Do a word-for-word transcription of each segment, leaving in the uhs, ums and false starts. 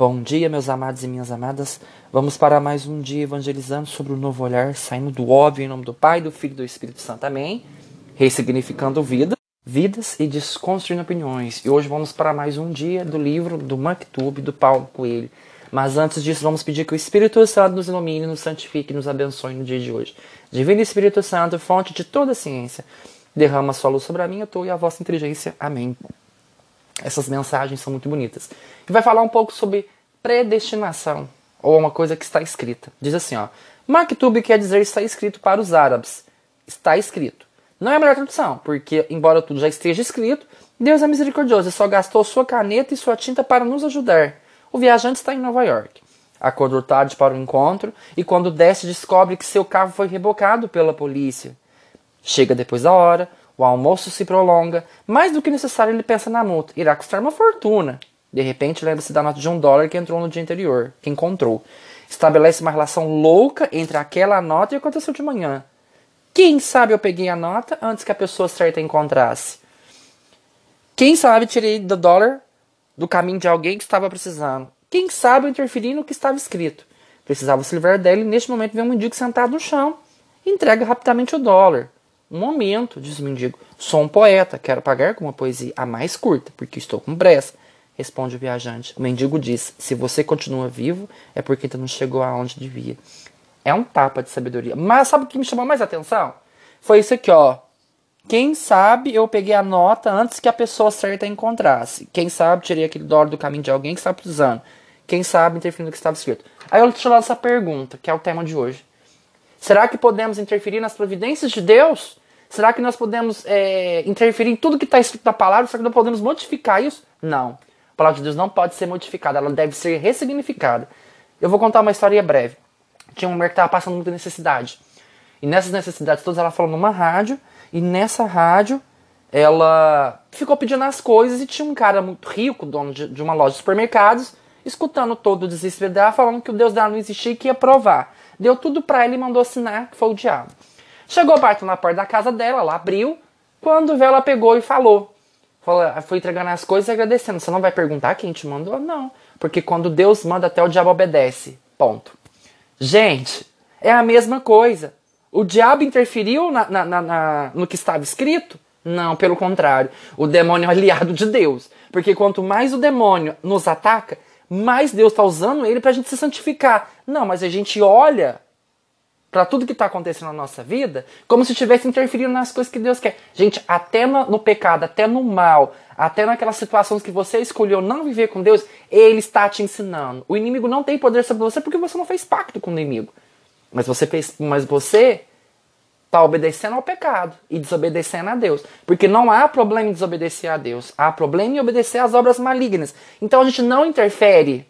Bom dia, meus amados e minhas amadas. Vamos para mais um dia evangelizando sobre o novo olhar, saindo do óbvio em nome do Pai, do Filho e do Espírito Santo. Amém. Ressignificando vida, vidas e desconstruindo opiniões. E hoje vamos para mais um dia do livro do Maktub, do Paulo Coelho. Mas antes disso, vamos pedir que o Espírito Santo nos ilumine, nos santifique e nos abençoe no dia de hoje. Divino Espírito Santo, fonte de toda a ciência, derrama a sua luz sobre a minha, a tua e a vossa inteligência. Amém. Essas mensagens são muito bonitas. E vai falar um pouco sobre predestinação, ou uma coisa que está escrita. Diz assim, ó. Maktub quer dizer está escrito para os árabes. Está escrito. Não é a melhor tradução, porque, embora tudo já esteja escrito, Deus é misericordioso e só gastou sua caneta e sua tinta para nos ajudar. O viajante está em Nova York. Acordou tarde para o encontro e, quando desce, descobre que seu carro foi rebocado pela polícia. Chega depois da hora. O almoço se prolonga. Mais do que necessário, ele pensa na multa. Irá custar uma fortuna. De repente, lembra-se da nota de um dólar que entrou no dia anterior, que encontrou. Estabelece uma relação louca entre aquela nota e o que aconteceu de manhã. Quem sabe eu peguei a nota antes que a pessoa certa encontrasse? Quem sabe tirei do dólar do caminho de alguém que estava precisando? Quem sabe eu interferi no que estava escrito? Precisava se livrar dela e, neste momento, vê um mendigo sentado no chão. Entrega rapidamente o dólar. Um momento, diz o mendigo. Sou um poeta, quero pagar com uma poesia a mais curta, porque estou com pressa, responde o viajante. O mendigo diz, se você continua vivo, é porque ainda não chegou aonde devia. É um tapa de sabedoria. Mas sabe o que me chamou mais atenção? Foi isso aqui, ó. Quem sabe eu peguei a nota antes que a pessoa certa encontrasse. Quem sabe tirei aquele dólar do caminho de alguém que estava precisando. Quem sabe interferindo no que estava escrito. Aí eu te lanço essa pergunta, que é o tema de hoje. Será que podemos interferir nas providências de Deus? Será que nós podemos é, interferir em tudo que está escrito na palavra? Será que nós podemos modificar isso? Não. A palavra de Deus não pode ser modificada. Ela deve ser ressignificada. Eu vou contar uma história breve. Tinha uma mulher que estava passando muita necessidade. E nessas necessidades todas ela falou numa rádio. E nessa rádio ela ficou pedindo as coisas. E tinha um cara muito rico, dono de, de uma loja de supermercados, escutando todo o desespero dela, falando que o Deus dela não existia e que ia provar. Deu tudo pra ela e mandou assinar, que foi o diabo. Chegou batendo na porta da casa dela, ela abriu. Quando veio, ela pegou e falou. Fala, foi entregando as coisas e agradecendo. Você não vai perguntar quem te mandou? Não. Porque quando Deus manda, até o diabo obedece. Ponto. Gente, é a mesma coisa. O diabo interferiu na, na, na, na, no que estava escrito? Não, pelo contrário. O demônio é aliado de Deus. Porque quanto mais o demônio nos ataca, mas Deus está usando ele para a gente se santificar. Não, mas a gente olha para tudo que está acontecendo na nossa vida como se estivesse interferindo nas coisas que Deus quer. Gente, até no, no pecado, até no mal, até naquelas situações que você escolheu não viver com Deus, ele está te ensinando. O inimigo não tem poder sobre você porque você não fez pacto com o inimigo. Mas você fez, mas você está obedecendo ao pecado e desobedecendo a Deus. Porque não há problema em desobedecer a Deus. Há problema em obedecer às obras malignas. Então a gente não interfere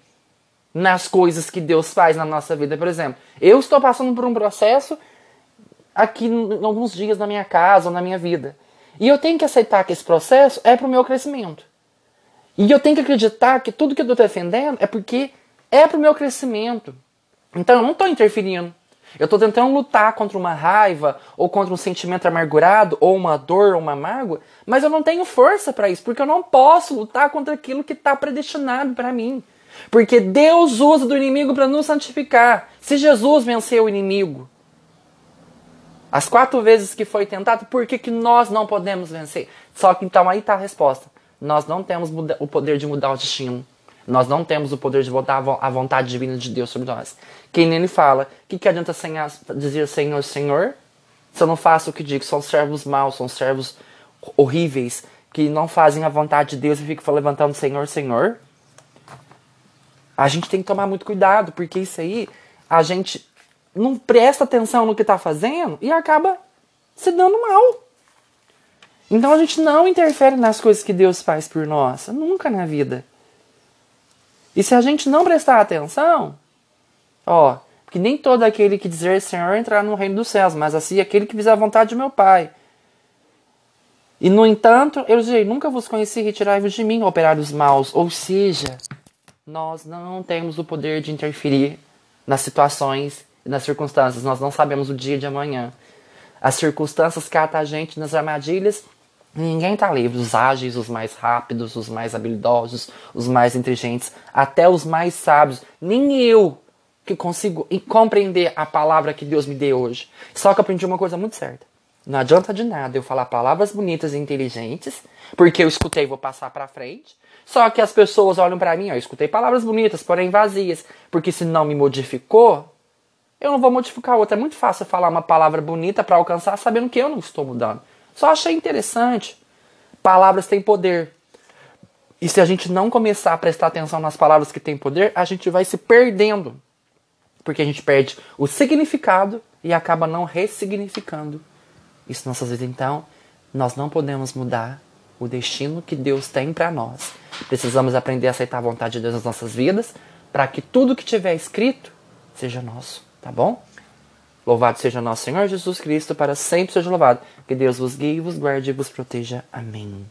nas coisas que Deus faz na nossa vida. Por exemplo, eu estou passando por um processo aqui em alguns dias na minha casa ou na minha vida. E eu tenho que aceitar que esse processo é para o meu crescimento. E eu tenho que acreditar que tudo que eu estou defendendo é porque é para o meu crescimento. Então eu não estou interferindo. Eu estou tentando lutar contra uma raiva, ou contra um sentimento amargurado, ou uma dor, ou uma mágoa, mas eu não tenho força para isso, porque eu não posso lutar contra aquilo que está predestinado para mim. Porque Deus usa do inimigo para nos santificar. Se Jesus venceu o inimigo, as quatro vezes que foi tentado, por que, que nós não podemos vencer? Só que então aí está a resposta. Nós não temos o poder de mudar o destino. Nós não temos o poder de voltar à vontade divina de Deus sobre nós. Quem nele fala, o que, que adianta dizer Senhor, Senhor? Se eu não faço o que digo, são servos maus, são servos horríveis, que não fazem a vontade de Deus e ficam levantando Senhor, Senhor. A gente tem que tomar muito cuidado, porque isso aí, a gente não presta atenção no que está fazendo e acaba se dando mal. Então a gente não interfere nas coisas que Deus faz por nós, nunca na vida. E se a gente não prestar atenção, ó, que nem todo aquele que dizer Senhor entrará no reino dos céus, mas assim aquele que fizer a vontade de meu Pai. E no entanto, eu direi, nunca vos conheci, retirai-vos de mim, operários maus. Ou seja, nós não temos o poder de interferir nas situações e nas circunstâncias. Nós não sabemos o dia de amanhã. As circunstâncias catam a gente nas armadilhas Ninguém está livre, os ágeis, os mais rápidos, os mais habilidosos, os mais inteligentes, até os mais sábios. Nem eu que consigo compreender a palavra que Deus me deu hoje. Só que eu aprendi uma coisa muito certa. Não adianta de nada eu falar palavras bonitas e inteligentes, porque eu escutei e vou passar para frente. Só que as pessoas olham para mim, ó, eu escutei palavras bonitas, porém vazias, porque se não me modificou, eu não vou modificar outra. É muito fácil falar uma palavra bonita para alcançar, sabendo que eu não estou mudando. Só achei interessante. Palavras têm poder. E se a gente não começar a prestar atenção nas palavras que têm poder, a gente vai se perdendo. Porque a gente perde o significado e acaba não ressignificando isso nossas vidas. Então, nós não podemos mudar o destino que Deus tem para nós. Precisamos aprender a aceitar a vontade de Deus nas nossas vidas para que tudo que tiver escrito seja nosso, tá bom? Louvado seja nosso Senhor Jesus Cristo, para sempre seja louvado. Que Deus vos guie, vos guarde e vos proteja. Amém.